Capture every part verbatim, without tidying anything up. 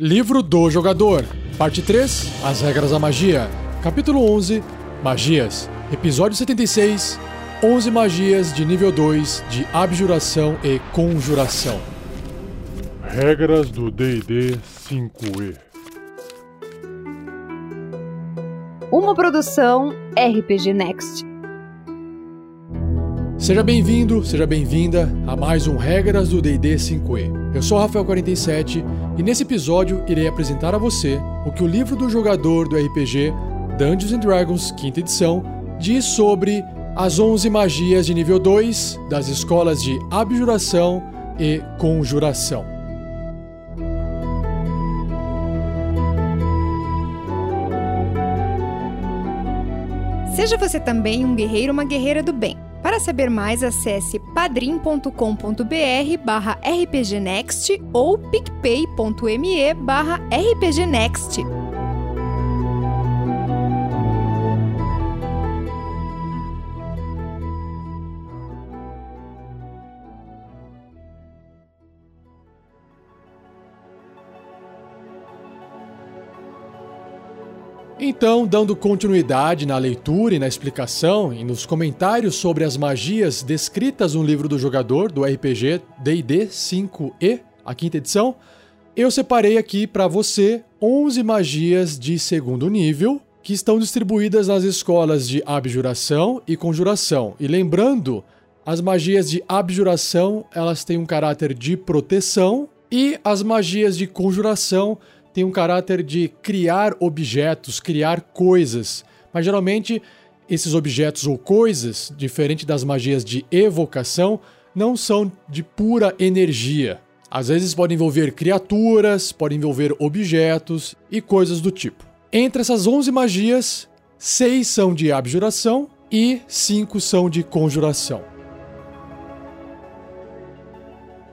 Livro do Jogador, Parte três, As Regras da Magia, Capítulo onze, Magias, Episódio setenta e seis, onze Magias de Nível dois de Abjuração e Conjuração. Regras do D e D cinco E. Uma produção R P G Next. Seja bem-vindo, seja bem-vinda a mais um Regras do D e D cinco E. Eu sou o Rafael quarenta e sete e nesse episódio irei apresentar a você o que o livro do jogador do R P G Dungeons and Dragons quinta edição diz sobre as onze magias de nível dois das escolas de Abjuração e Conjuração. Seja você também um guerreiro ou uma guerreira do bem. Para saber mais, acesse padrim.com.br barra rpgnext ou picpay.me barra rpgnext. Então, dando continuidade na leitura e na explicação e nos comentários sobre as magias descritas no livro do jogador do R P G D e D cinco E, a quinta edição, eu separei aqui para você onze magias de segundo nível que estão distribuídas nas escolas de Abjuração e Conjuração. E lembrando, as magias de Abjuração, elas têm um caráter de proteção e as magias de Conjuração tem um caráter de criar objetos, criar coisas. Mas geralmente esses objetos ou coisas, diferente das magias de evocação, não são de pura energia. Às vezes podem envolver criaturas, podem envolver objetos e coisas do tipo. Entre essas onze magias, seis são de abjuração e cinco são de conjuração.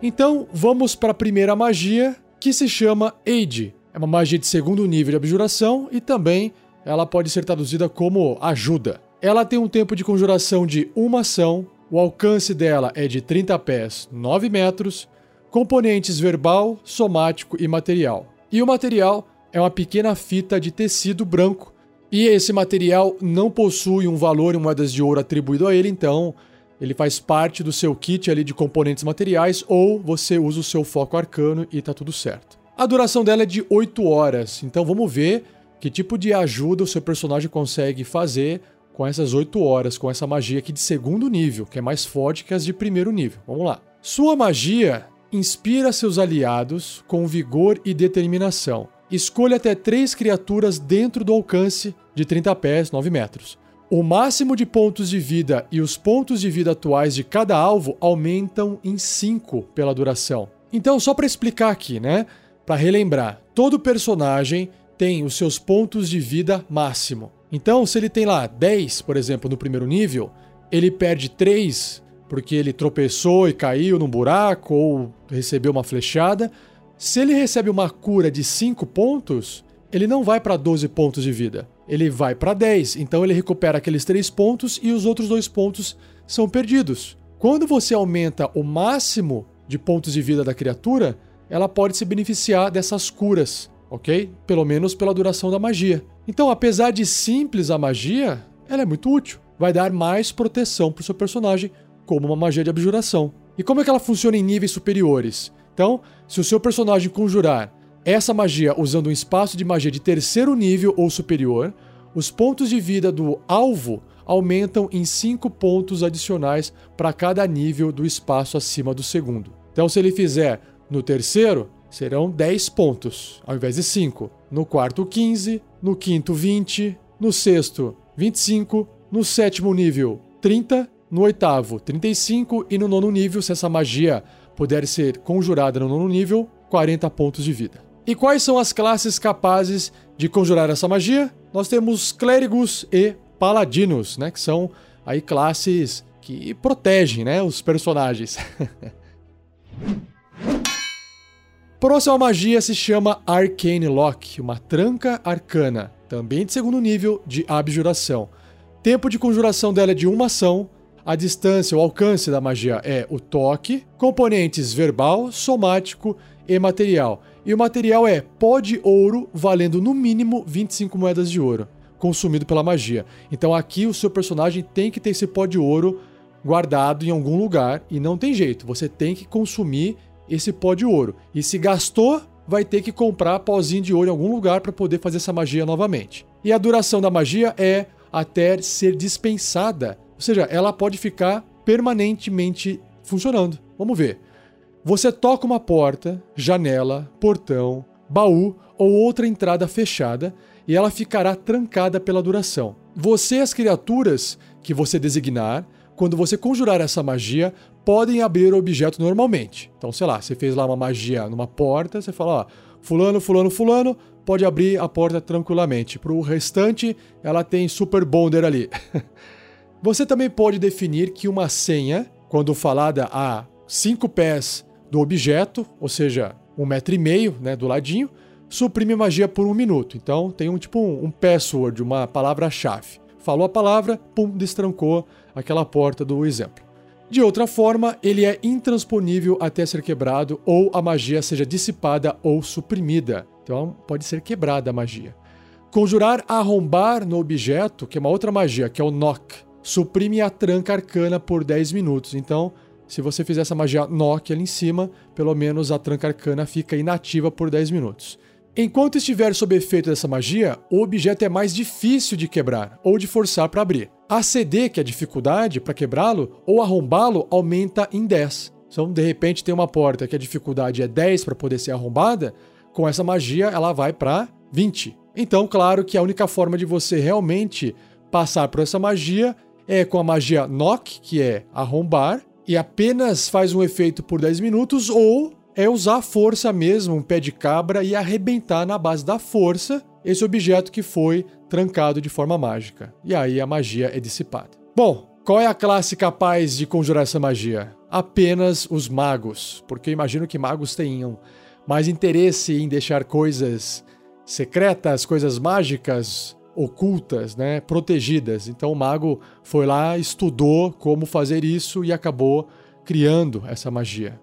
Então vamos para a primeira magia, que se chama Aid. É uma magia de segundo nível de abjuração e também ela pode ser traduzida como ajuda. Ela tem um tempo de conjuração de uma ação, o alcance dela é de trinta pés, nove metros, componentes verbal, somático e material. E o material é uma pequena fita de tecido branco e esse material não possui um valor em moedas de ouro atribuído a ele, então ele faz parte do seu kit ali de componentes materiais ou você usa o seu foco arcano e tá tudo certo. A duração dela é de oito horas, então vamos ver que tipo de ajuda o seu personagem consegue fazer com essas oito horas, com essa magia aqui de segundo nível, que é mais forte que as de primeiro nível. Vamos lá. Sua magia inspira seus aliados com vigor e determinação. Escolha até três criaturas dentro do alcance de trinta pés, nove metros. O máximo de pontos de vida e os pontos de vida atuais de cada alvo aumentam em cinco pela duração. Então, só para explicar aqui, né? Para relembrar, todo personagem tem os seus pontos de vida máximo. Então, se ele tem lá dez, por exemplo, no primeiro nível, ele perde três porque ele tropeçou e caiu num buraco ou recebeu uma flechada. Se ele recebe uma cura de cinco pontos, ele não vai para doze pontos de vida. Ele vai para dez, então ele recupera aqueles três pontos e os outros dois pontos são perdidos. Quando você aumenta o máximo de pontos de vida da criatura, ela pode se beneficiar dessas curas, ok? Pelo menos pela duração da magia. Então, apesar de simples a magia, ela é muito útil. Vai dar mais proteção para o seu personagem, como uma magia de abjuração. E como é que ela funciona em níveis superiores? Então, se o seu personagem conjurar essa magia usando um espaço de magia de terceiro nível ou superior, os pontos de vida do alvo aumentam em cinco pontos adicionais para cada nível do espaço acima do segundo. Então, se ele fizer no terceiro, serão dez pontos, ao invés de cinco. No quarto, quinze. No quinto, vinte. No sexto, vinte e cinco. No sétimo nível, trinta. No oitavo, trinta e cinco. E no nono nível, se essa magia puder ser conjurada no nono nível, quarenta pontos de vida. E quais são as classes capazes de conjurar essa magia? Nós temos clérigos e paladinos, né? Que são aí classes que protegem, né, os personagens. Próxima magia se chama Arcane Lock, uma tranca arcana, também de segundo nível de abjuração. Tempo de conjuração dela é de uma ação, a distância, o alcance da magia é o toque, componentes verbal, somático e material. E o material é pó de ouro valendo no mínimo vinte e cinco moedas de ouro, consumido pela magia. Então aqui o seu personagem tem que ter esse pó de ouro guardado em algum lugar e não tem jeito. Você tem que consumir esse pó de ouro. E se gastou, vai ter que comprar pozinho de ouro em algum lugar para poder fazer essa magia novamente. E a duração da magia é até ser dispensada. Ou seja, ela pode ficar permanentemente funcionando. Vamos ver. Você toca uma porta, janela, portão, baú ou outra entrada fechada e ela ficará trancada pela duração. Você e as criaturas que você designar, quando você conjurar essa magia, podem abrir o objeto normalmente. Então, sei lá, você fez lá uma magia numa porta, você fala, ó, fulano, fulano, fulano, pode abrir a porta tranquilamente. Para o restante, ela tem Super Bonder ali. Você também pode definir que uma senha, quando falada a cinco pés do objeto, ou seja, um metro e meio, né, do ladinho, suprime magia por um minuto. Então tem um tipo um, um password, uma palavra-chave. Falou a palavra, pum, destrancou aquela porta do exemplo. De outra forma, ele é intransponível até ser quebrado ou a magia seja dissipada ou suprimida. Então pode ser quebrada a magia. Conjurar arrombar no objeto, que é uma outra magia, que é o knock. Suprime a tranca arcana por dez minutos. Então, se você fizer essa magia knock ali em cima, pelo menos a tranca arcana fica inativa por dez minutos. Enquanto estiver sob efeito dessa magia, o objeto é mais difícil de quebrar ou de forçar para abrir. A C D, que é a dificuldade para quebrá-lo ou arrombá-lo, aumenta em dez. Então, de repente, tem uma porta que a dificuldade é dez para poder ser arrombada, com essa magia ela vai para vinte. Então, claro que a única forma de você realmente passar por essa magia é com a magia knock, que é arrombar, e apenas faz um efeito por dez minutos, ou é usar força mesmo, um pé de cabra, e arrebentar na base da força esse objeto que foi trancado de forma mágica. E aí a magia é dissipada. Bom, qual é a classe capaz de conjurar essa magia? Apenas os magos, porque eu imagino que magos tenham mais interesse em deixar coisas secretas, coisas mágicas ocultas, né, protegidas. Então o mago foi lá, estudou como fazer isso e acabou criando essa magia.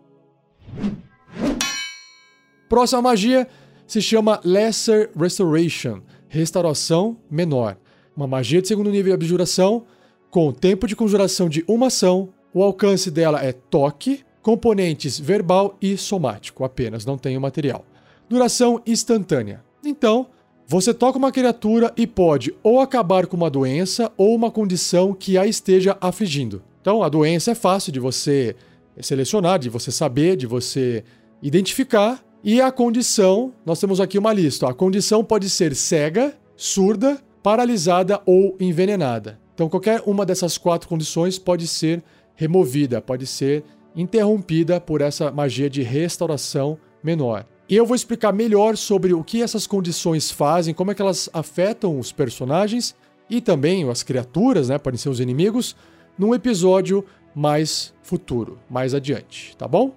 Próxima magia se chama Lesser Restoration, restauração menor. Uma magia de segundo nível de abjuração, com tempo de conjuração de uma ação, o alcance dela é toque, componentes verbal e somático, apenas, não tem o material. Duração instantânea. Então, você toca uma criatura e pode ou acabar com uma doença ou uma condição que a esteja afligindo. Então, a doença é fácil de você selecionar, de você saber, de você identificar. E a condição, nós temos aqui uma lista. A condição pode ser cega, surda, paralisada ou envenenada. Então, qualquer uma dessas quatro condições pode ser removida, pode ser interrompida por essa magia de restauração menor. E eu vou explicar melhor sobre o que essas condições fazem, como é que elas afetam os personagens e também as criaturas, né, podem ser os inimigos, num episódio mais futuro, mais adiante, tá bom?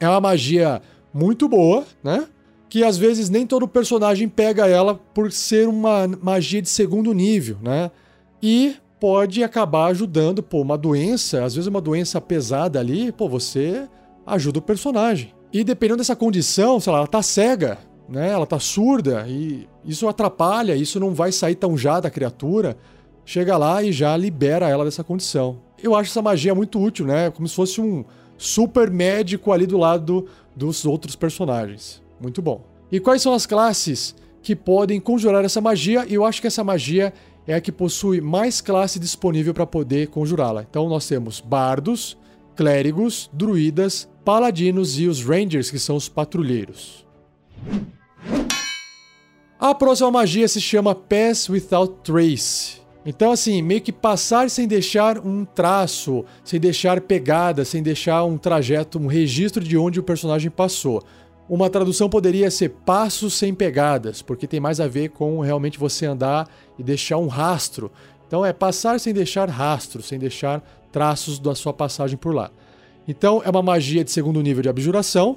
É uma magia muito boa, né? Que às vezes nem todo personagem pega ela por ser uma magia de segundo nível, né? E pode acabar ajudando, pô, uma doença, às vezes uma doença pesada ali, pô, você ajuda o personagem. E dependendo dessa condição, sei lá, ela tá cega, né? Ela tá surda e isso atrapalha, isso não vai sair tão já da criatura. Chega lá e já libera ela dessa condição. Eu acho essa magia muito útil, né? Como se fosse um super médico ali do lado dos outros personagens. Muito bom. E quais são as classes que podem conjurar essa magia? E eu acho que essa magia é a que possui mais classe disponível para poder conjurá-la. Então nós temos bardos, clérigos, druidas, paladinos e os rangers, que são os patrulheiros. A próxima magia se chama Pass Without Trace. Então, assim, meio que passar sem deixar um traço, sem deixar pegada, sem deixar um trajeto, um registro de onde o personagem passou. Uma tradução poderia ser passos sem pegadas, porque tem mais a ver com realmente você andar e deixar um rastro. Então é passar sem deixar rastro, sem deixar traços da sua passagem por lá. Então, é uma magia de segundo nível de abjuração,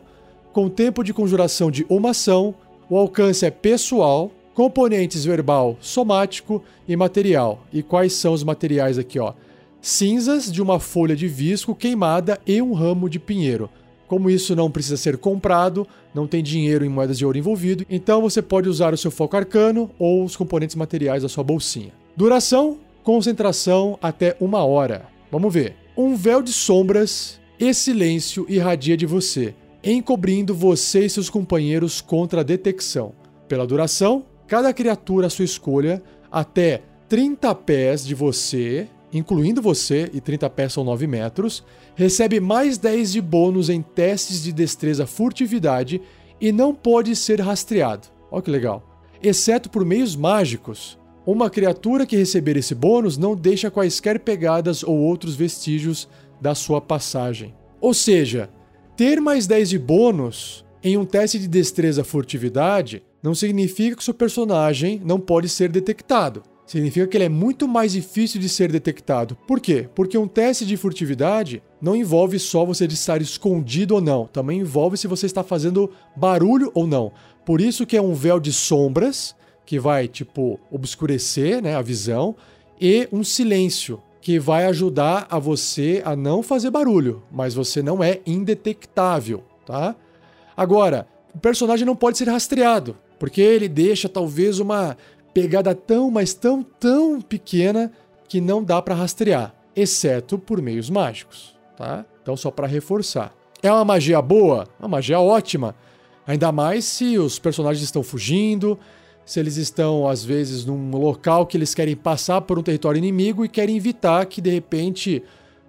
com tempo de conjuração de uma ação, o alcance é pessoal, componentes verbal, somático e material. E quais são os materiais aqui, ó? Cinzas de uma folha de visco queimada e um ramo de pinheiro. Como isso não precisa ser comprado, não tem dinheiro em moedas de ouro envolvido, então você pode usar o seu foco arcano ou os componentes materiais da sua bolsinha. Duração, concentração até uma hora. Vamos ver. Um véu de sombras e silêncio irradia de você, encobrindo você e seus companheiros contra a detecção. Pela duração, cada criatura à sua escolha, até trinta pés de você, incluindo você, e trinta pés são nove metros, recebe mais dez de bônus em testes de destreza furtividade e não pode ser rastreado. Olha que legal. Exceto por meios mágicos. Uma criatura que receber esse bônus não deixa quaisquer pegadas ou outros vestígios da sua passagem. Ou seja, ter mais dez de bônus em um teste de destreza furtividade não significa que seu personagem não pode ser detectado. Significa que ele é muito mais difícil de ser detectado. Por quê? Porque um teste de furtividade não envolve só você de estar escondido ou não. Também envolve se você está fazendo barulho ou não. Por isso que é um véu de sombras, que vai, tipo, obscurecer, né, a visão, e um silêncio, que vai ajudar a você a não fazer barulho, mas você não é indetectável, tá? Agora, o personagem não pode ser rastreado, porque ele deixa talvez uma pegada tão, mas tão, tão pequena que não dá para rastrear, exceto por meios mágicos, tá? Então, só para reforçar. É uma magia boa? Uma magia ótima. Ainda mais se os personagens estão fugindo, se eles estão, às vezes, num local que eles querem passar por um território inimigo e querem evitar que, de repente,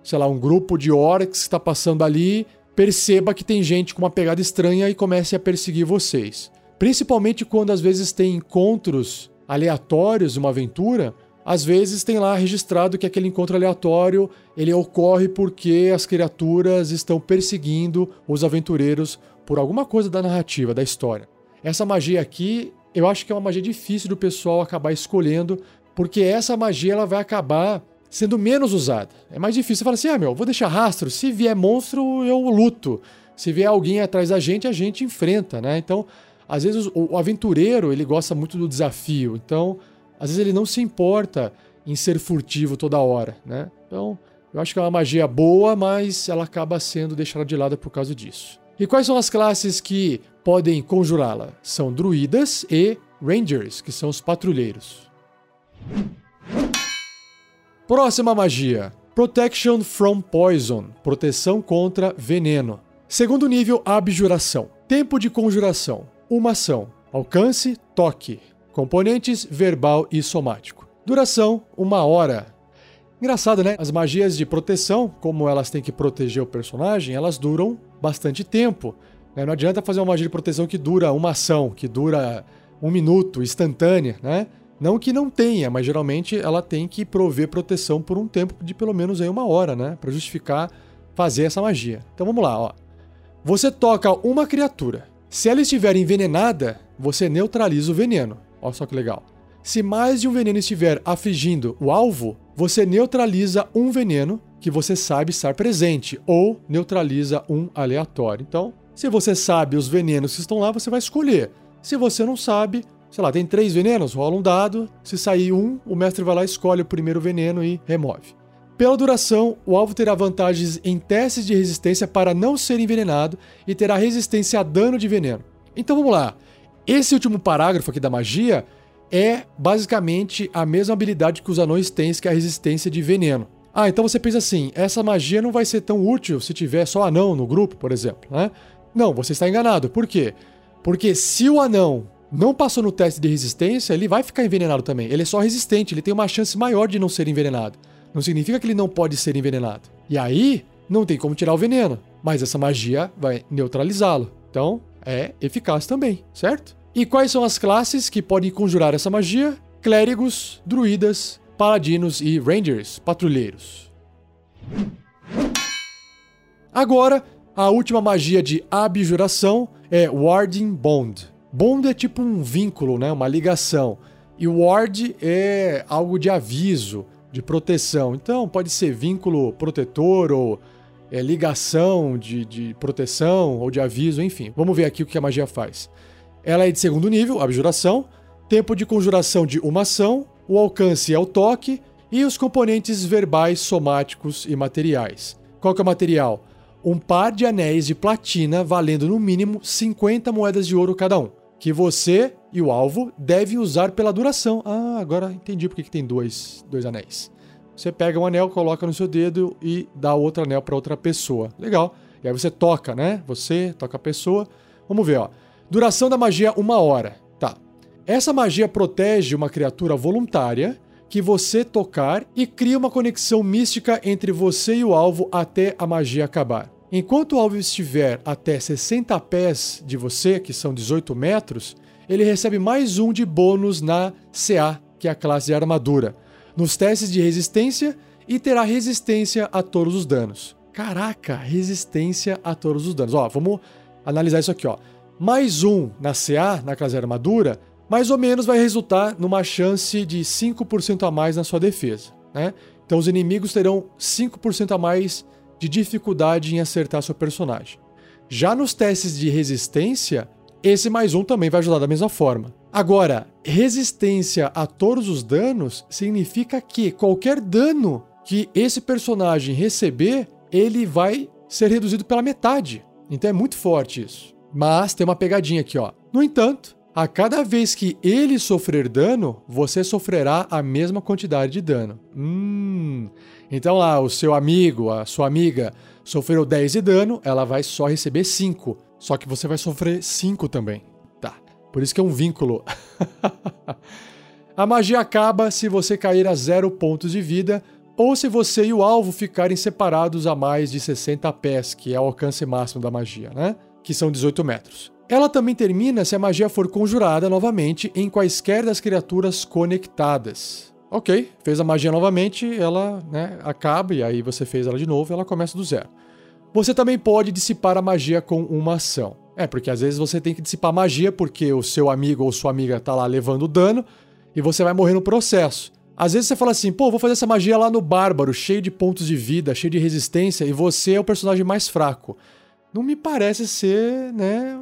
sei lá, um grupo de orcs que está passando ali perceba que tem gente com uma pegada estranha e comece a perseguir vocês. Principalmente quando, às vezes, tem encontros aleatórios, uma aventura, às vezes tem lá registrado que aquele encontro aleatório ele ocorre porque as criaturas estão perseguindo os aventureiros por alguma coisa da narrativa, da história. Essa magia aqui, eu acho que é uma magia difícil do pessoal acabar escolhendo, porque essa magia ela vai acabar sendo menos usada. É mais difícil, você fala assim, ah meu, vou deixar rastro, se vier monstro eu luto, se vier alguém atrás da gente, a gente enfrenta, né? Então, às vezes o aventureiro, ele gosta muito do desafio, então às vezes ele não se importa em ser furtivo toda hora, né? Então, eu acho que é uma magia boa, mas ela acaba sendo deixada de lado por causa disso. E quais são as classes que podem conjurá-la? São druidas e rangers, que são os patrulheiros. Próxima magia, Protection from poison, proteção contra veneno. Segundo nível, abjuração. Tempo de conjuração. Uma ação. Alcance, toque. Componentes, verbal e somático. Duração, uma hora. Engraçado, né? As magias de proteção, como elas têm que proteger o personagem, elas duram bastante tempo. Né? Não adianta fazer uma magia de proteção que dura uma ação, que dura um minuto, instantânea, né? Não que não tenha, mas geralmente ela tem que prover proteção por um tempo de pelo menos aí uma hora, né? Para justificar fazer essa magia. Então vamos lá, ó. Você toca uma criatura. Se ela estiver envenenada, você neutraliza o veneno. Olha só que legal. Se mais de um veneno estiver afligindo o alvo, você neutraliza um veneno que você sabe estar presente, ou neutraliza um aleatório. Então, se você sabe os venenos que estão lá, você vai escolher. Se você não sabe, sei lá, tem três venenos, rola um dado. Se sair um, o mestre vai lá, escolhe o primeiro veneno e remove. Pela duração, o alvo terá vantagens em testes de resistência para não ser envenenado e terá resistência a dano de veneno. Então vamos lá. Esse último parágrafo aqui da magia é basicamente a mesma habilidade que os anões têm, que é a resistência de veneno. Ah, então você pensa assim, essa magia não vai ser tão útil se tiver só anão no grupo, por exemplo, né? Não, você está enganado. Por quê? Porque se o anão não passou no teste de resistência, ele vai ficar envenenado também. Ele é só resistente, ele tem uma chance maior de não ser envenenado. Não significa que ele não pode ser envenenado. E aí, não tem como tirar o veneno. Mas essa magia vai neutralizá-lo. Então, é eficaz também, certo? E quais são as classes que podem conjurar essa magia? Clérigos, druidas, paladinos e rangers, patrulheiros. Agora, a última magia de abjuração é Warding Bond. Bond é tipo um vínculo, né? Uma ligação. E ward é algo de aviso, de proteção. Então, pode ser vínculo protetor ou é, ligação de, de proteção ou de aviso, enfim. Vamos ver aqui o que a magia faz. Ela é de segundo nível, abjuração, tempo de conjuração de uma ação, o alcance é o toque e os componentes verbais, somáticos e materiais. Qual que é o material? um par de anéis de platina valendo no mínimo cinquenta moedas de ouro cada um, que você e o alvo devem usar pela duração. Ah, agora entendi porque que tem dois, dois anéis. Você pega um anel, coloca no seu dedo e dá outro anel para outra pessoa. Legal. E aí você toca, né? Você toca a pessoa. Vamos ver, ó. Duração da magia, uma hora. Tá. Essa magia protege uma criatura voluntária que você tocar e cria uma conexão mística entre você e o alvo até a magia acabar. Enquanto o alvo estiver até sessenta pés de você, que são dezoito metros, ele recebe mais um de bônus na C A, que é a classe de armadura, nos testes de resistência, e terá resistência a todos os danos. Caraca, resistência a todos os danos. Ó, vamos analisar isso aqui, ó. Mais um na C A, na classe de armadura, mais ou menos vai resultar numa chance de cinco por cento a mais na sua defesa, né? Então os inimigos terão cinco por cento a mais de dificuldade em acertar seu personagem. Já nos testes de resistência, esse mais um também vai ajudar da mesma forma. Agora, resistência a todos os danos significa que qualquer dano que esse personagem receber, ele vai ser reduzido pela metade. Então é muito forte isso. Mas tem uma pegadinha aqui, ó. No entanto, a cada vez que ele sofrer dano, você sofrerá a mesma quantidade de dano. Hum. Então lá, o seu amigo, a sua amiga, sofreu dez de dano, ela vai só receber cinco. Só que você vai sofrer cinco também. Tá. Por isso que é um vínculo. A magia acaba se você cair a zero pontos de vida ou se você e o alvo ficarem separados a mais de sessenta pés, que é o alcance máximo da magia, né? Que são dezoito metros. Ela também termina se a magia for conjurada novamente em quaisquer das criaturas conectadas. Ok, fez a magia novamente, ela, né, acaba, e aí você fez ela de novo, ela começa do zero. Você também pode dissipar a magia com uma ação. É, porque às vezes você tem que dissipar a magia porque o seu amigo ou sua amiga tá lá levando dano e você vai morrer no processo. Às vezes você fala assim, pô, vou fazer essa magia lá no bárbaro, cheio de pontos de vida, cheio de resistência, e você é o personagem mais fraco. Não me parece ser, né,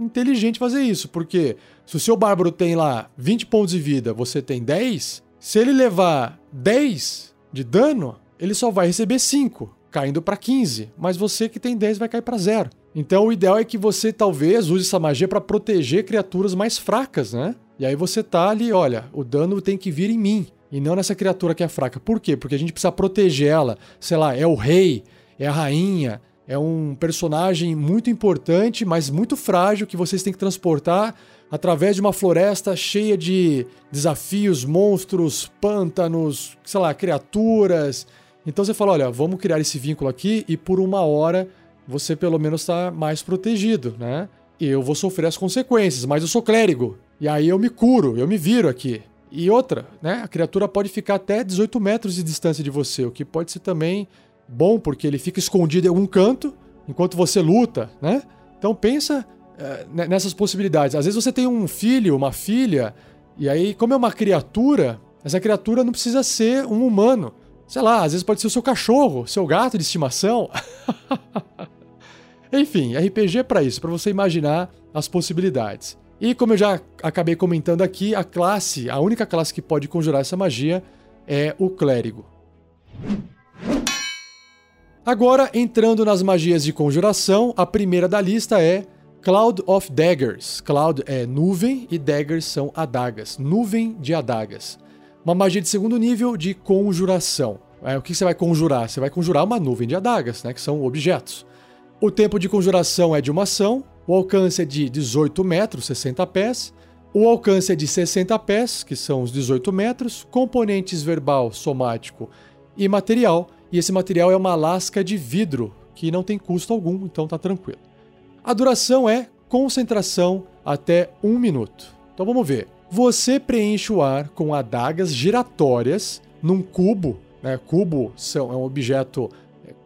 inteligente fazer isso, porque se o seu bárbaro tem lá vinte pontos de vida, você tem dez, se ele levar dez de dano, ele só vai receber cinco, caindo para quinze, mas você que tem dez vai cair para zero. Então o ideal é que você talvez use essa magia para proteger criaturas mais fracas, né? E aí você tá ali, olha, o dano tem que vir em mim e não nessa criatura que é fraca. Por quê? Porque a gente precisa proteger ela, sei lá, é o rei, é a rainha, é um personagem muito importante, mas muito frágil, que vocês têm que transportar através de uma floresta cheia de desafios, monstros, pântanos, sei lá, criaturas. Então você fala, olha, vamos criar esse vínculo aqui e por uma hora você pelo menos está mais protegido, né? E eu vou sofrer as consequências, mas eu sou clérigo. E aí eu me curo, eu me viro aqui. E outra, né? A criatura pode ficar até dezoito metros de distância de você, o que pode ser também bom, porque ele fica escondido em algum canto enquanto você luta, né? Então pensa uh, nessas possibilidades. Às vezes você tem um filho, uma filha, e aí, como é uma criatura, essa criatura não precisa ser um humano. Sei lá, às vezes pode ser o seu cachorro, seu gato de estimação. Enfim, R P G é pra isso, pra você imaginar as possibilidades. E como eu já acabei comentando aqui, a classe, a única classe que pode conjurar essa magia é o clérigo. Agora, entrando nas magias de conjuração, a primeira da lista é Cloud of Daggers. Cloud é nuvem e daggers são adagas. Nuvem de adagas. Uma magia de segundo nível de conjuração. É, o que você vai conjurar? Você vai conjurar uma nuvem de adagas, né, que são objetos. O tempo de conjuração é de uma ação. O alcance é de dezoito metros, sessenta pés. O alcance é de sessenta pés, que são os dezoito metros. Componentes verbal, somático e material. E esse material é uma lasca de vidro, que não tem custo algum, então tá tranquilo. A duração é concentração até um minuto. Então vamos ver. Você preenche o ar com adagas giratórias num cubo, né? Cubo são, é um objeto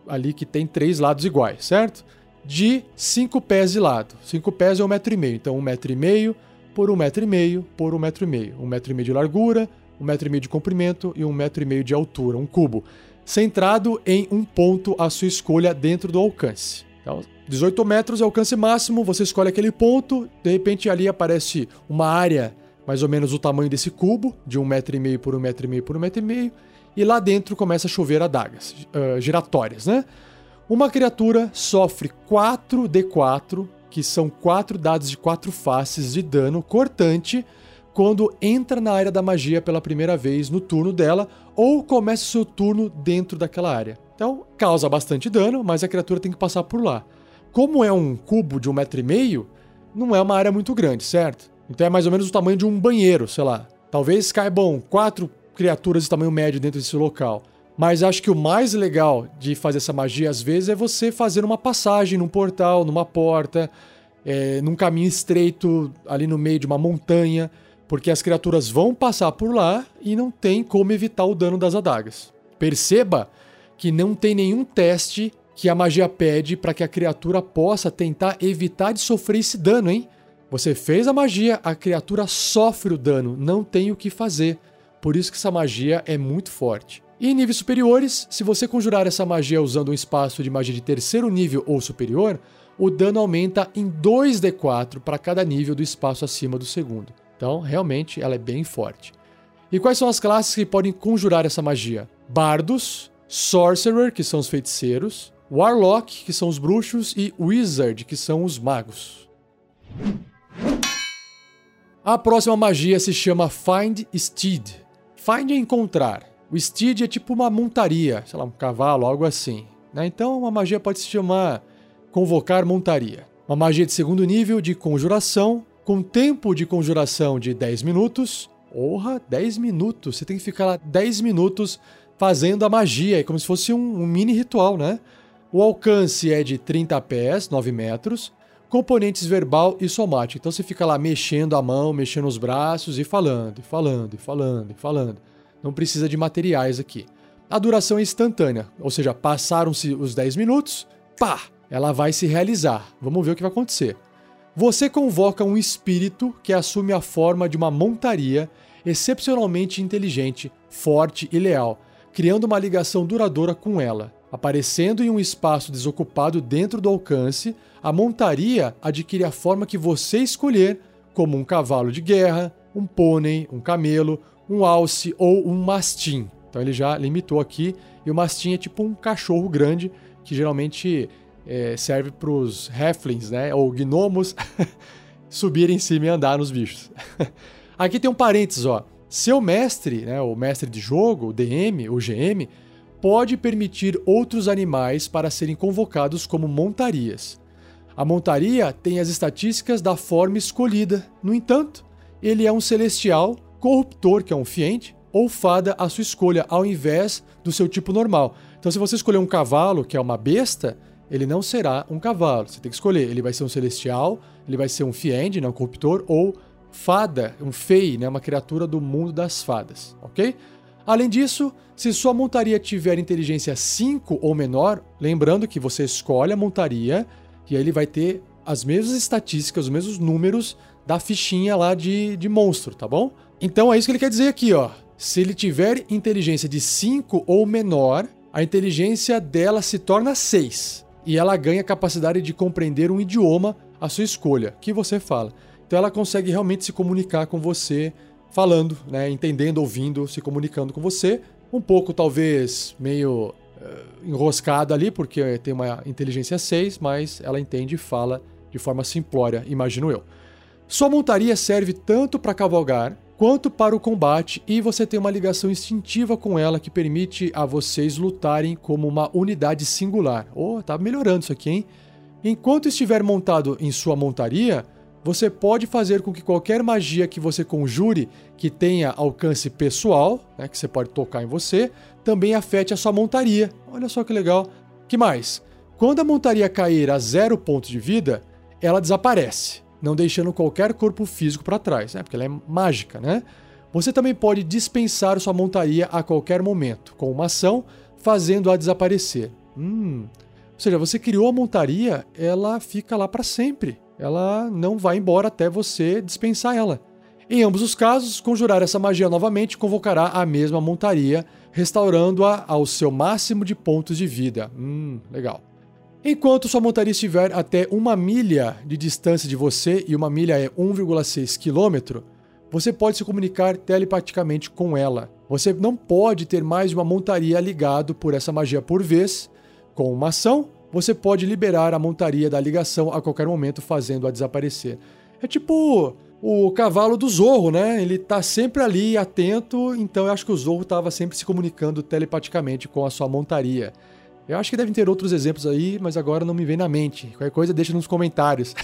ali que tem três lados iguais, certo? De cinco pés de lado. cinco pés é um metro e meio. Então um metro e meio por um metro e meio por um metro e meio. um metro e meio de largura, um metro e meio de comprimento e um metro e meio de altura, um cubo. Centrado em um ponto à sua escolha dentro do alcance. Então, dezoito metros é o alcance máximo, você escolhe aquele ponto, de repente ali aparece uma área mais ou menos o tamanho desse cubo, de um metro e meio por um metro e meio por um metro e meio, e lá dentro começa a chover adagas uh, giratórias, né? Uma criatura sofre quatro D quatro, que são quatro dados de quatro faces de dano cortante, quando entra na área da magia pela primeira vez no turno dela, ou começa o seu turno dentro daquela área. Então, causa bastante dano, mas a criatura tem que passar por lá. Como é um cubo de um metro e meio, não é uma área muito grande, certo? Então é mais ou menos o tamanho de um banheiro, sei lá. Talvez caibam quatro criaturas de tamanho médio dentro desse local. Mas acho que o mais legal de fazer essa magia, às vezes, é você fazer uma passagem num portal, numa porta, é, num caminho estreito, ali no meio de uma montanha, porque as criaturas vão passar por lá e não tem como evitar o dano das adagas. Perceba que não tem nenhum teste que a magia pede para que a criatura possa tentar evitar de sofrer esse dano, hein? Você fez a magia, a criatura sofre o dano, não tem o que fazer. Por isso que essa magia é muito forte. E em níveis superiores, se você conjurar essa magia usando um espaço de magia de terceiro nível ou superior, o dano aumenta em dois D quatro para cada nível do espaço acima do segundo. Então, realmente, ela é bem forte. E quais são as classes que podem conjurar essa magia? Bardos, Sorcerer, que são os feiticeiros, Warlock, que são os bruxos, e Wizard, que são os magos. A próxima magia se chama Find Steed. Find é encontrar. O Steed é tipo uma montaria, sei lá, um cavalo, algo assim, né? Então, uma magia pode se chamar Convocar Montaria. Uma magia de segundo nível de conjuração, com tempo de conjuração de dez minutos. Porra, dez minutos. Você tem que ficar lá dez minutos fazendo a magia. É como se fosse um, um mini ritual, né? O alcance é de trinta pés, nove metros. Componentes verbal e somático. Então você fica lá mexendo a mão, mexendo os braços e falando, e falando, e falando, e falando. Não precisa de materiais aqui. A duração é instantânea. Ou seja, passaram-se os dez minutos, pá! Ela vai se realizar. Vamos ver o que vai acontecer. Você convoca um espírito que assume a forma de uma montaria excepcionalmente inteligente, forte e leal, criando uma ligação duradoura com ela. Aparecendo em um espaço desocupado dentro do alcance, a montaria adquire a forma que você escolher, como um cavalo de guerra, um pônei, um camelo, um alce ou um mastim. Então ele já limitou aqui, e o mastim é tipo um cachorro grande que geralmente... É, serve para os halflings, né, ou gnomos, subirem em cima e andar nos bichos. Aqui tem um parênteses, ó. Seu mestre, né, o mestre de jogo, o D M, o G M, pode permitir outros animais para serem convocados como montarias. A montaria tem as estatísticas da forma escolhida. No entanto, ele é um celestial, corruptor, que é um fiend, ou fada à sua escolha, ao invés do seu tipo normal. Então, se você escolher um cavalo, que é uma besta, ele não será um cavalo, você tem que escolher. Ele vai ser um celestial, ele vai ser um fiend, né, um corruptor, ou fada, um fey, né, uma criatura do mundo das fadas, ok? Além disso, se sua montaria tiver inteligência cinco ou menor, lembrando que você escolhe a montaria, e aí ele vai ter as mesmas estatísticas, os mesmos números da fichinha lá de, de monstro, tá bom? Então é isso que ele quer dizer aqui, ó. Se ele tiver inteligência de cinco ou menor, a inteligência dela se torna seis. E ela ganha a capacidade de compreender um idioma à sua escolha, que você fala. Então ela consegue realmente se comunicar com você, falando, né, entendendo, ouvindo, se comunicando com você. Um pouco, talvez, meio uh, enroscada ali, porque tem uma inteligência seis, mas ela entende e fala de forma simplória, imagino eu. Sua montaria serve tanto para cavalgar quanto para o combate, e você tem uma ligação instintiva com ela que permite a vocês lutarem como uma unidade singular. Oh, tá melhorando isso aqui, hein? Enquanto estiver montado em sua montaria, você pode fazer com que qualquer magia que você conjure que tenha alcance pessoal, né, que você pode tocar em você, também afete a sua montaria. Olha só que legal. Que mais? Quando a montaria cair a zero ponto de vida, ela desaparece, não deixando qualquer corpo físico para trás, né? Porque ela é mágica, né? Você também pode dispensar sua montaria a qualquer momento, com uma ação, fazendo-a desaparecer. Hum. Ou seja, você criou a montaria, ela fica lá para sempre. Ela não vai embora até você dispensar ela. Em ambos os casos, conjurar essa magia novamente convocará a mesma montaria, restaurando-a ao seu máximo de pontos de vida. Hum, legal. Enquanto sua montaria estiver até uma milha de distância de você, e uma milha é um vírgula seis quilômetros, você pode se comunicar telepaticamente com ela. Você não pode ter mais de uma montaria ligado por essa magia por vez. Com uma ação, você pode liberar a montaria da ligação a qualquer momento, fazendo-a desaparecer. É tipo o cavalo do Zorro, né? Ele tá sempre ali, atento, então eu acho que o Zorro tava sempre se comunicando telepaticamente com a sua montaria. Eu acho que devem ter outros exemplos aí, mas agora não me vem na mente. Qualquer coisa deixa nos comentários.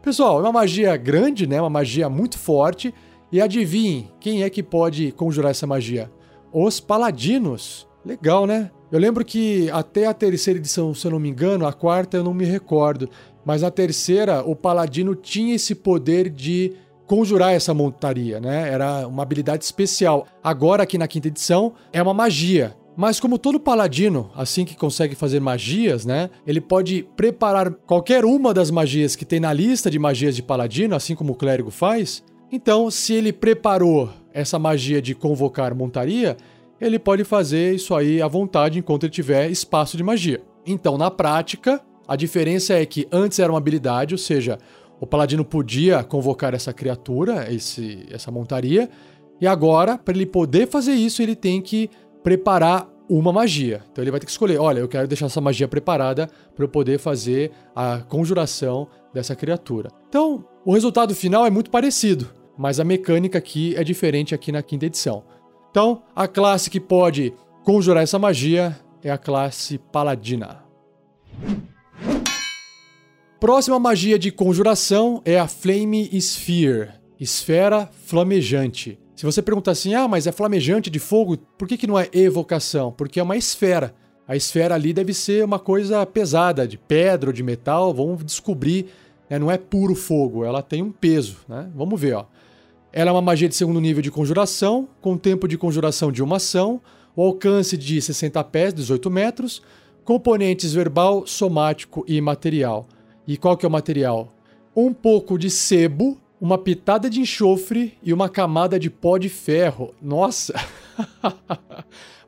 Pessoal, é uma magia grande, né? Uma magia muito forte. E adivinhem, quem é que pode conjurar essa magia? Os paladinos. Legal, né? Eu lembro que até a terceira edição, se eu não me engano, a quarta eu não me recordo. Mas na terceira, o paladino tinha esse poder de conjurar essa montaria, né? Era uma habilidade especial. Agora, aqui na quinta edição, é uma magia. Mas como todo paladino, assim que consegue fazer magias, né? Ele pode preparar qualquer uma das magias que tem na lista de magias de paladino, assim como o clérigo faz. Então, se ele preparou essa magia de convocar montaria, ele pode fazer isso aí à vontade enquanto ele tiver espaço de magia. Então, na prática, a diferença é que antes era uma habilidade, ou seja, o paladino podia convocar essa criatura, esse, essa montaria, e agora, para ele poder fazer isso, ele tem que preparar uma magia. Então ele vai ter que escolher, olha, eu quero deixar essa magia preparada para eu poder fazer a conjuração dessa criatura. Então, o resultado final é muito parecido, mas a mecânica aqui é diferente aqui na quinta edição. Então, a classe que pode conjurar essa magia é a classe Paladina. Próxima magia de conjuração é a Flame Sphere, esfera flamejante. Se você perguntar assim, ah, mas é flamejante de fogo, por que que não é evocação? Porque é uma esfera. A esfera ali deve ser uma coisa pesada, de pedra ou de metal, vamos descobrir, né? Não é puro fogo, ela tem um peso, né? Vamos ver, ó. Ela é uma magia de segundo nível de conjuração, com tempo de conjuração de uma ação, o alcance de sessenta pés, dezoito metros, componentes verbal, somático e material. E qual que é o material? Um pouco de sebo, uma pitada de enxofre e uma camada de pó de ferro. Nossa!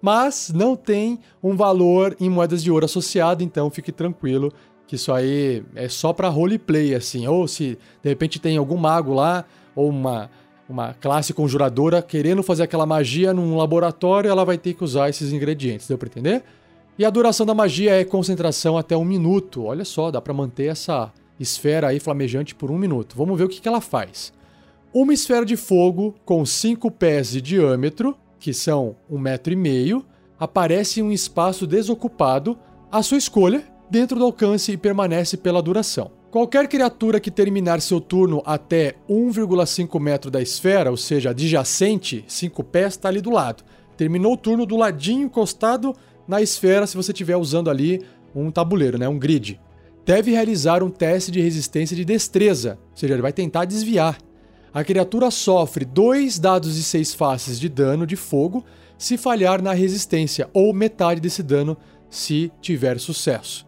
Mas não tem um valor em moedas de ouro associado, então fique tranquilo que isso aí é só para roleplay, assim. Ou se de repente tem algum mago lá, ou uma, uma classe conjuradora querendo fazer aquela magia num laboratório, ela vai ter que usar esses ingredientes, deu para entender? E a duração da magia é concentração até um minuto. Olha só, dá para manter essa esfera aí flamejante por um minuto. Vamos ver o que que ela faz. Uma esfera de fogo com cinco pés de diâmetro, que são um metro e meio, aparece em um espaço desocupado, à sua escolha, dentro do alcance e permanece pela duração. Qualquer criatura que terminar seu turno até um vírgula cinco metro da esfera, ou seja, adjacente, cinco pés, está ali do lado. Terminou o turno do ladinho encostado na esfera, se você estiver usando ali um tabuleiro, né, um grid. Deve realizar um teste de resistência de destreza, ou seja, ele vai tentar desviar. A criatura sofre dois dados de seis faces de dano de fogo se falhar na resistência, ou metade desse dano se tiver sucesso.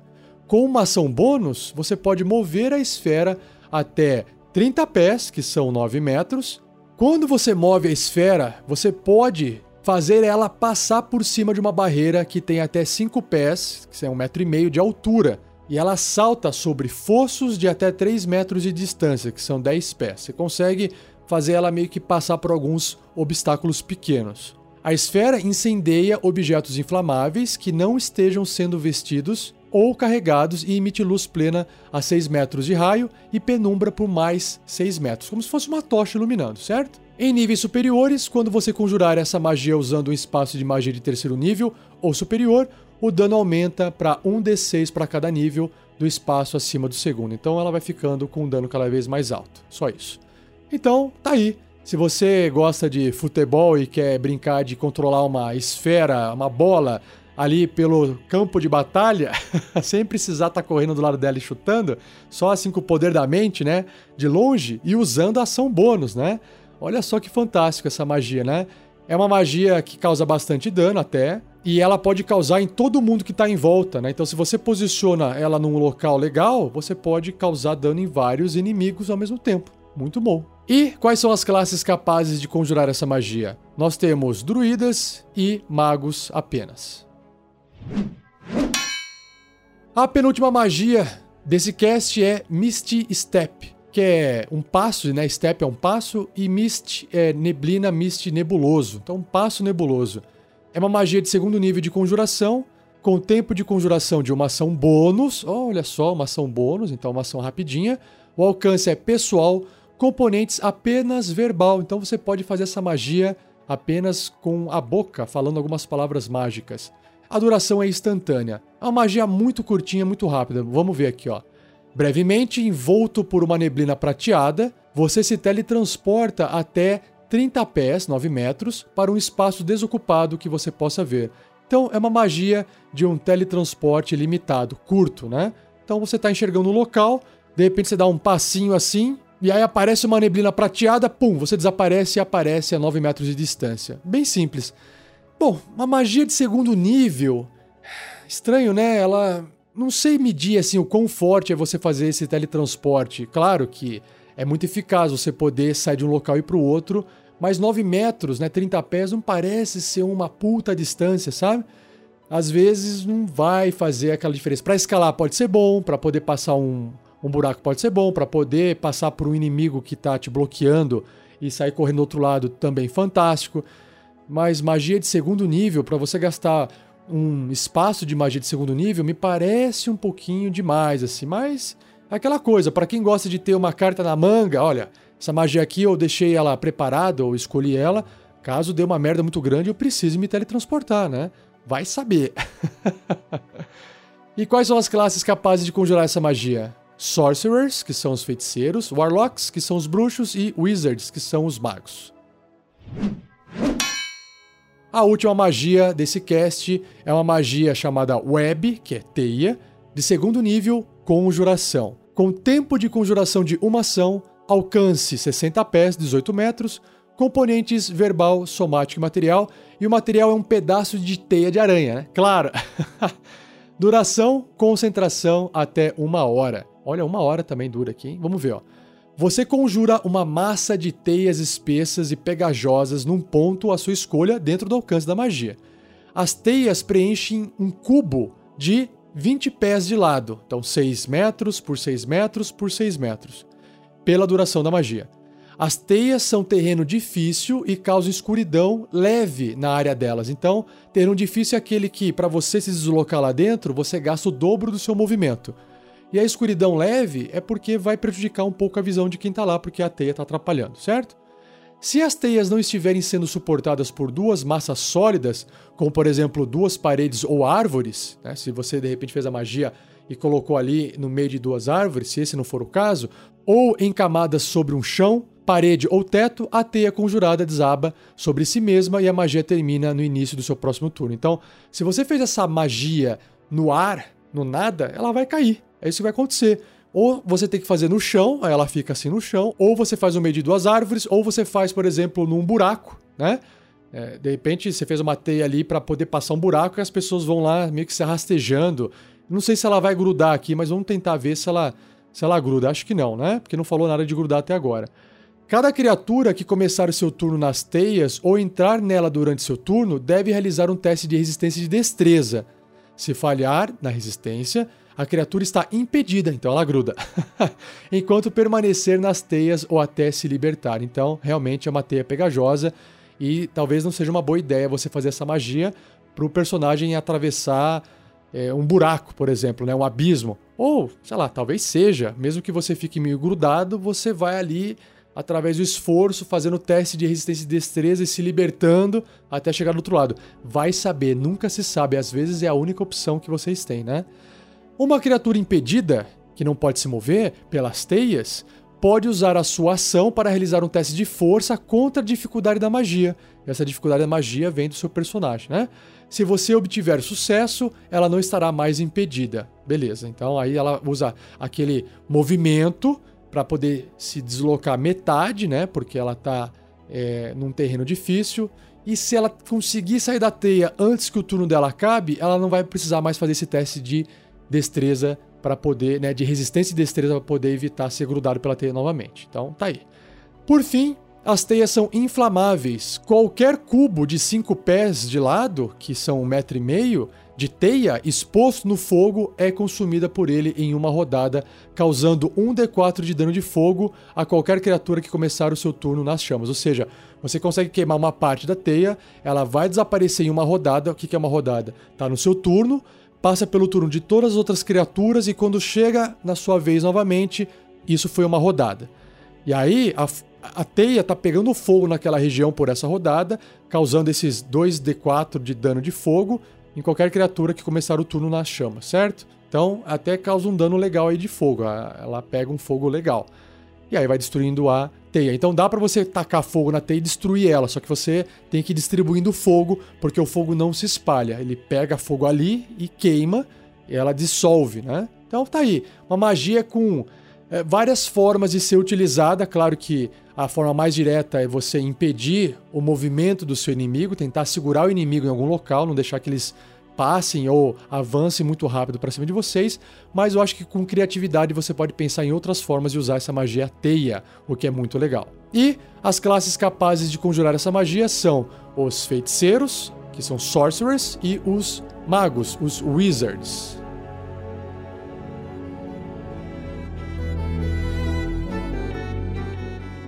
Com uma ação bônus, você pode mover a esfera até trinta pés, que são nove metros. Quando você move a esfera, você pode fazer ela passar por cima de uma barreira que tem até cinco pés, que é um metro e meio de altura. E ela salta sobre fossos de até três metros de distância, que são dez pés. Você consegue fazer ela meio que passar por alguns obstáculos pequenos. A esfera incendeia objetos inflamáveis que não estejam sendo vestidos ou carregados e emite luz plena a seis metros de raio e penumbra por mais seis metros, como se fosse uma tocha iluminando, certo? Em níveis superiores, quando você conjurar essa magia usando um espaço de magia de terceiro nível ou superior, o dano aumenta para um D seis para cada nível do espaço acima do segundo. Então ela vai ficando com um dano cada vez mais alto. Só isso. Então, tá aí. Se você gosta de futebol e quer brincar de controlar uma esfera, uma bola, ali pelo campo de batalha, sem precisar estar tá correndo do lado dela e chutando, só assim com o poder da mente, né? De longe e usando a ação bônus, né? Olha só que fantástico essa magia, né? É uma magia que causa bastante dano até, e ela pode causar em todo mundo que está em volta, né? Então, se você posiciona ela num local legal, você pode causar dano em vários inimigos ao mesmo tempo. Muito bom. E quais são as classes capazes de conjurar essa magia? Nós temos druidas e magos apenas. A penúltima magia desse cast é Misty Step, que é um passo, né? Step é um passo, e Mist é neblina, Mist nebuloso. Então, um passo nebuloso. É uma magia de segundo nível de conjuração, Com o tempo de conjuração de uma ação bônus, olha só, uma ação bônus, então uma ação rapidinha. O alcance é pessoal, componentes apenas verbal, então você pode fazer essa magia apenas com a boca, falando algumas palavras mágicas. A duração é instantânea, é uma magia muito curtinha, muito rápida, vamos ver aqui, ó. Brevemente, envolto por uma neblina prateada, você se teletransporta até trinta pés, nove metros, para um espaço desocupado que você possa ver. Então, é uma magia de um teletransporte limitado, curto, né? Então, você tá enxergando o local, de repente você dá um passinho assim, e aí aparece uma neblina prateada, pum, você desaparece e aparece a nove metros de distância. Bem simples. Bom, uma magia de segundo nível, estranho, né? Ela... Não sei medir, assim, o quão forte é você fazer esse teletransporte. Claro que é muito eficaz você poder sair de um local e ir pro outro, mas nove metros, né, trinta pés, não parece ser uma puta distância, sabe? Às vezes não vai fazer aquela diferença. Para escalar pode ser bom, para poder passar um, um buraco pode ser bom, para poder passar por um inimigo que tá te bloqueando e sair correndo do outro lado também fantástico. Mas magia de segundo nível, para você gastar um espaço de magia de segundo nível, me parece um pouquinho demais, assim, mas é aquela coisa, para quem gosta de ter uma carta na manga, olha... Essa magia aqui eu deixei ela preparada, ou escolhi ela, caso dê uma merda muito grande eu preciso me teletransportar, né? Vai saber. E quais são as classes capazes de conjurar essa magia? Sorcerers, que são os feiticeiros, Warlocks, que são os bruxos, e Wizards, que são os magos. A última magia desse cast é uma magia chamada Web, que é teia, de segundo nível, conjuração. Com tempo de conjuração de uma ação, alcance sessenta pés, dezoito metros, componentes verbal, somático e material, e o material é um pedaço de teia de aranha, né? Claro! Duração, concentração até uma hora. Olha, uma hora também dura aqui, hein? Vamos ver, ó. Você conjura uma massa de teias espessas e pegajosas num ponto à sua escolha dentro do alcance da magia. As teias preenchem um cubo de vinte pés de lado, então seis metros por seis metros por seis metros. Pela duração da magia. As teias são terreno difícil e causam escuridão leve na área delas. Então, terreno difícil é aquele que, para você se deslocar lá dentro, você gasta o dobro do seu movimento. E a escuridão leve é porque vai prejudicar um pouco a visão de quem está lá, porque a teia está atrapalhando, certo? Se as teias não estiverem sendo suportadas por duas massas sólidas, como por exemplo duas paredes ou árvores, né? Se você de repente fez a magia e colocou ali no meio de duas árvores, se esse não for o caso, ou em camadas sobre um chão, parede ou teto, a teia conjurada desaba sobre si mesma e a magia termina no início do seu próximo turno. Então, se você fez essa magia no ar, no nada, ela vai cair. É isso que vai acontecer. Ou você tem que fazer no chão, aí ela fica assim no chão, ou você faz no meio de duas árvores, ou você faz, por exemplo, num buraco, né? É, de repente, você fez uma teia ali para poder passar um buraco e as pessoas vão lá meio que se rastejando. Não sei se ela vai grudar aqui, mas vamos tentar ver se ela, se ela gruda. Acho que não, né? Porque não falou nada de grudar até agora. Cada criatura que começar o seu turno nas teias ou entrar nela durante seu turno deve realizar um teste de resistência de destreza. Se falhar na resistência, a criatura está impedida, então ela gruda. Enquanto permanecer nas teias ou até se libertar. Então, realmente é uma teia pegajosa e talvez não seja uma boa ideia você fazer essa magia para o personagem atravessar... É um buraco, por exemplo, né? Um abismo, ou, sei lá, talvez seja, mesmo que você fique meio grudado, você vai ali, através do esforço, fazendo teste de resistência e destreza e se libertando até chegar do outro lado. Vai saber, nunca se sabe, às vezes é a única opção que vocês têm, né? Uma criatura impedida, que não pode se mover pelas teias, pode usar a sua ação para realizar um teste de força contra a dificuldade da magia. Essa dificuldade da magia vem do seu personagem, né? Se você obtiver sucesso, ela não estará mais impedida. Beleza, então aí ela usa aquele movimento para poder se deslocar metade, né? Porque ela tá é, num terreno difícil. E se ela conseguir sair da teia antes que o turno dela acabe, ela não vai precisar mais fazer esse teste de destreza para poder, né? De resistência e destreza para poder evitar ser grudado pela teia novamente. Então tá aí. Por fim... As teias são inflamáveis. Qualquer cubo de cinco pés de lado, que são um metro e meio, de teia exposto no fogo é consumida por ele em uma rodada, causando um D quatro de dano de fogo a qualquer criatura que começar o seu turno nas chamas. Ou seja, você consegue queimar uma parte da teia, ela vai desaparecer em uma rodada. O que é uma rodada? Tá no seu turno, passa pelo turno de todas as outras criaturas e quando chega na sua vez novamente, isso foi uma rodada. E aí, a... A teia tá pegando fogo naquela região por essa rodada, causando esses dois D quatro de dano de fogo em qualquer criatura que começar o turno na chama, certo? Então, até causa um dano legal aí de fogo. Ela pega um fogo legal. E aí vai destruindo a teia. Então dá pra você tacar fogo na teia e destruir ela, só que você tem que ir distribuindo fogo, porque o fogo não se espalha. Ele pega fogo ali e queima, e ela dissolve, né? Então tá aí. Uma magia com é, várias formas de ser utilizada. Claro que a forma mais direta é você impedir o movimento do seu inimigo, tentar segurar o inimigo em algum local, não deixar que eles passem ou avancem muito rápido para cima de vocês, mas eu acho que com criatividade você pode pensar em outras formas de usar essa magia teia, o que é muito legal. E as classes capazes de conjurar essa magia são os feiticeiros, que são sorcerers, e os magos, os wizards.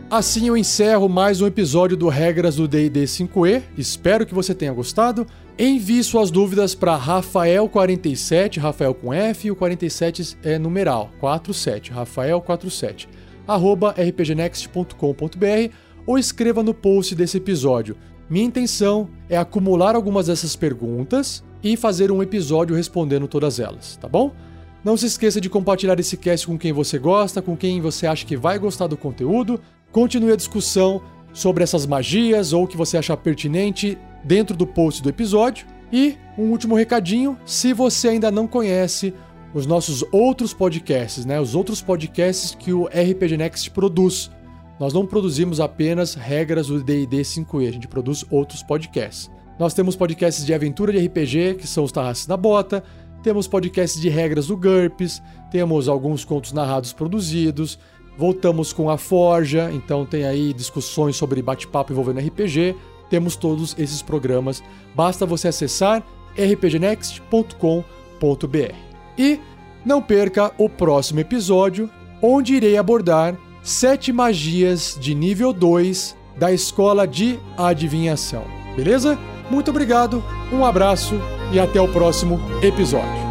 Assim eu encerro mais um episódio do Regras do D e D cinco E. Espero que você tenha gostado. Envie suas dúvidas para Rafael quarenta e sete, Rafael com F, e o quarenta e sete é numeral, quarenta e sete, Rafael quarenta e sete, arroba r p g next ponto com ponto b r, ou escreva no post desse episódio. Minha intenção é acumular algumas dessas perguntas e fazer um episódio respondendo todas elas, tá bom? Não se esqueça de compartilhar esse cast com quem você gosta, com quem você acha que vai gostar do conteúdo. Continue a discussão sobre essas magias ou o que você achar pertinente dentro do post do episódio. E um último recadinho, se você ainda não conhece os nossos outros podcasts, né? Os outros podcasts que o R P G Next produz. Nós não produzimos apenas regras do D e D cinco E, a gente produz outros podcasts. Nós temos podcasts de aventura de R P G, que são os Tarrasques na Bota. Temos podcasts de regras do GURPS. Temos alguns contos narrados produzidos. Voltamos com a Forja, então tem aí discussões sobre bate-papo envolvendo R P G. Temos todos esses programas. Basta você acessar r p g next ponto com ponto b r. E não perca o próximo episódio, onde irei abordar sete magias de nível dois da Escola de Adivinhação. Beleza? Muito obrigado, um abraço e até o próximo episódio.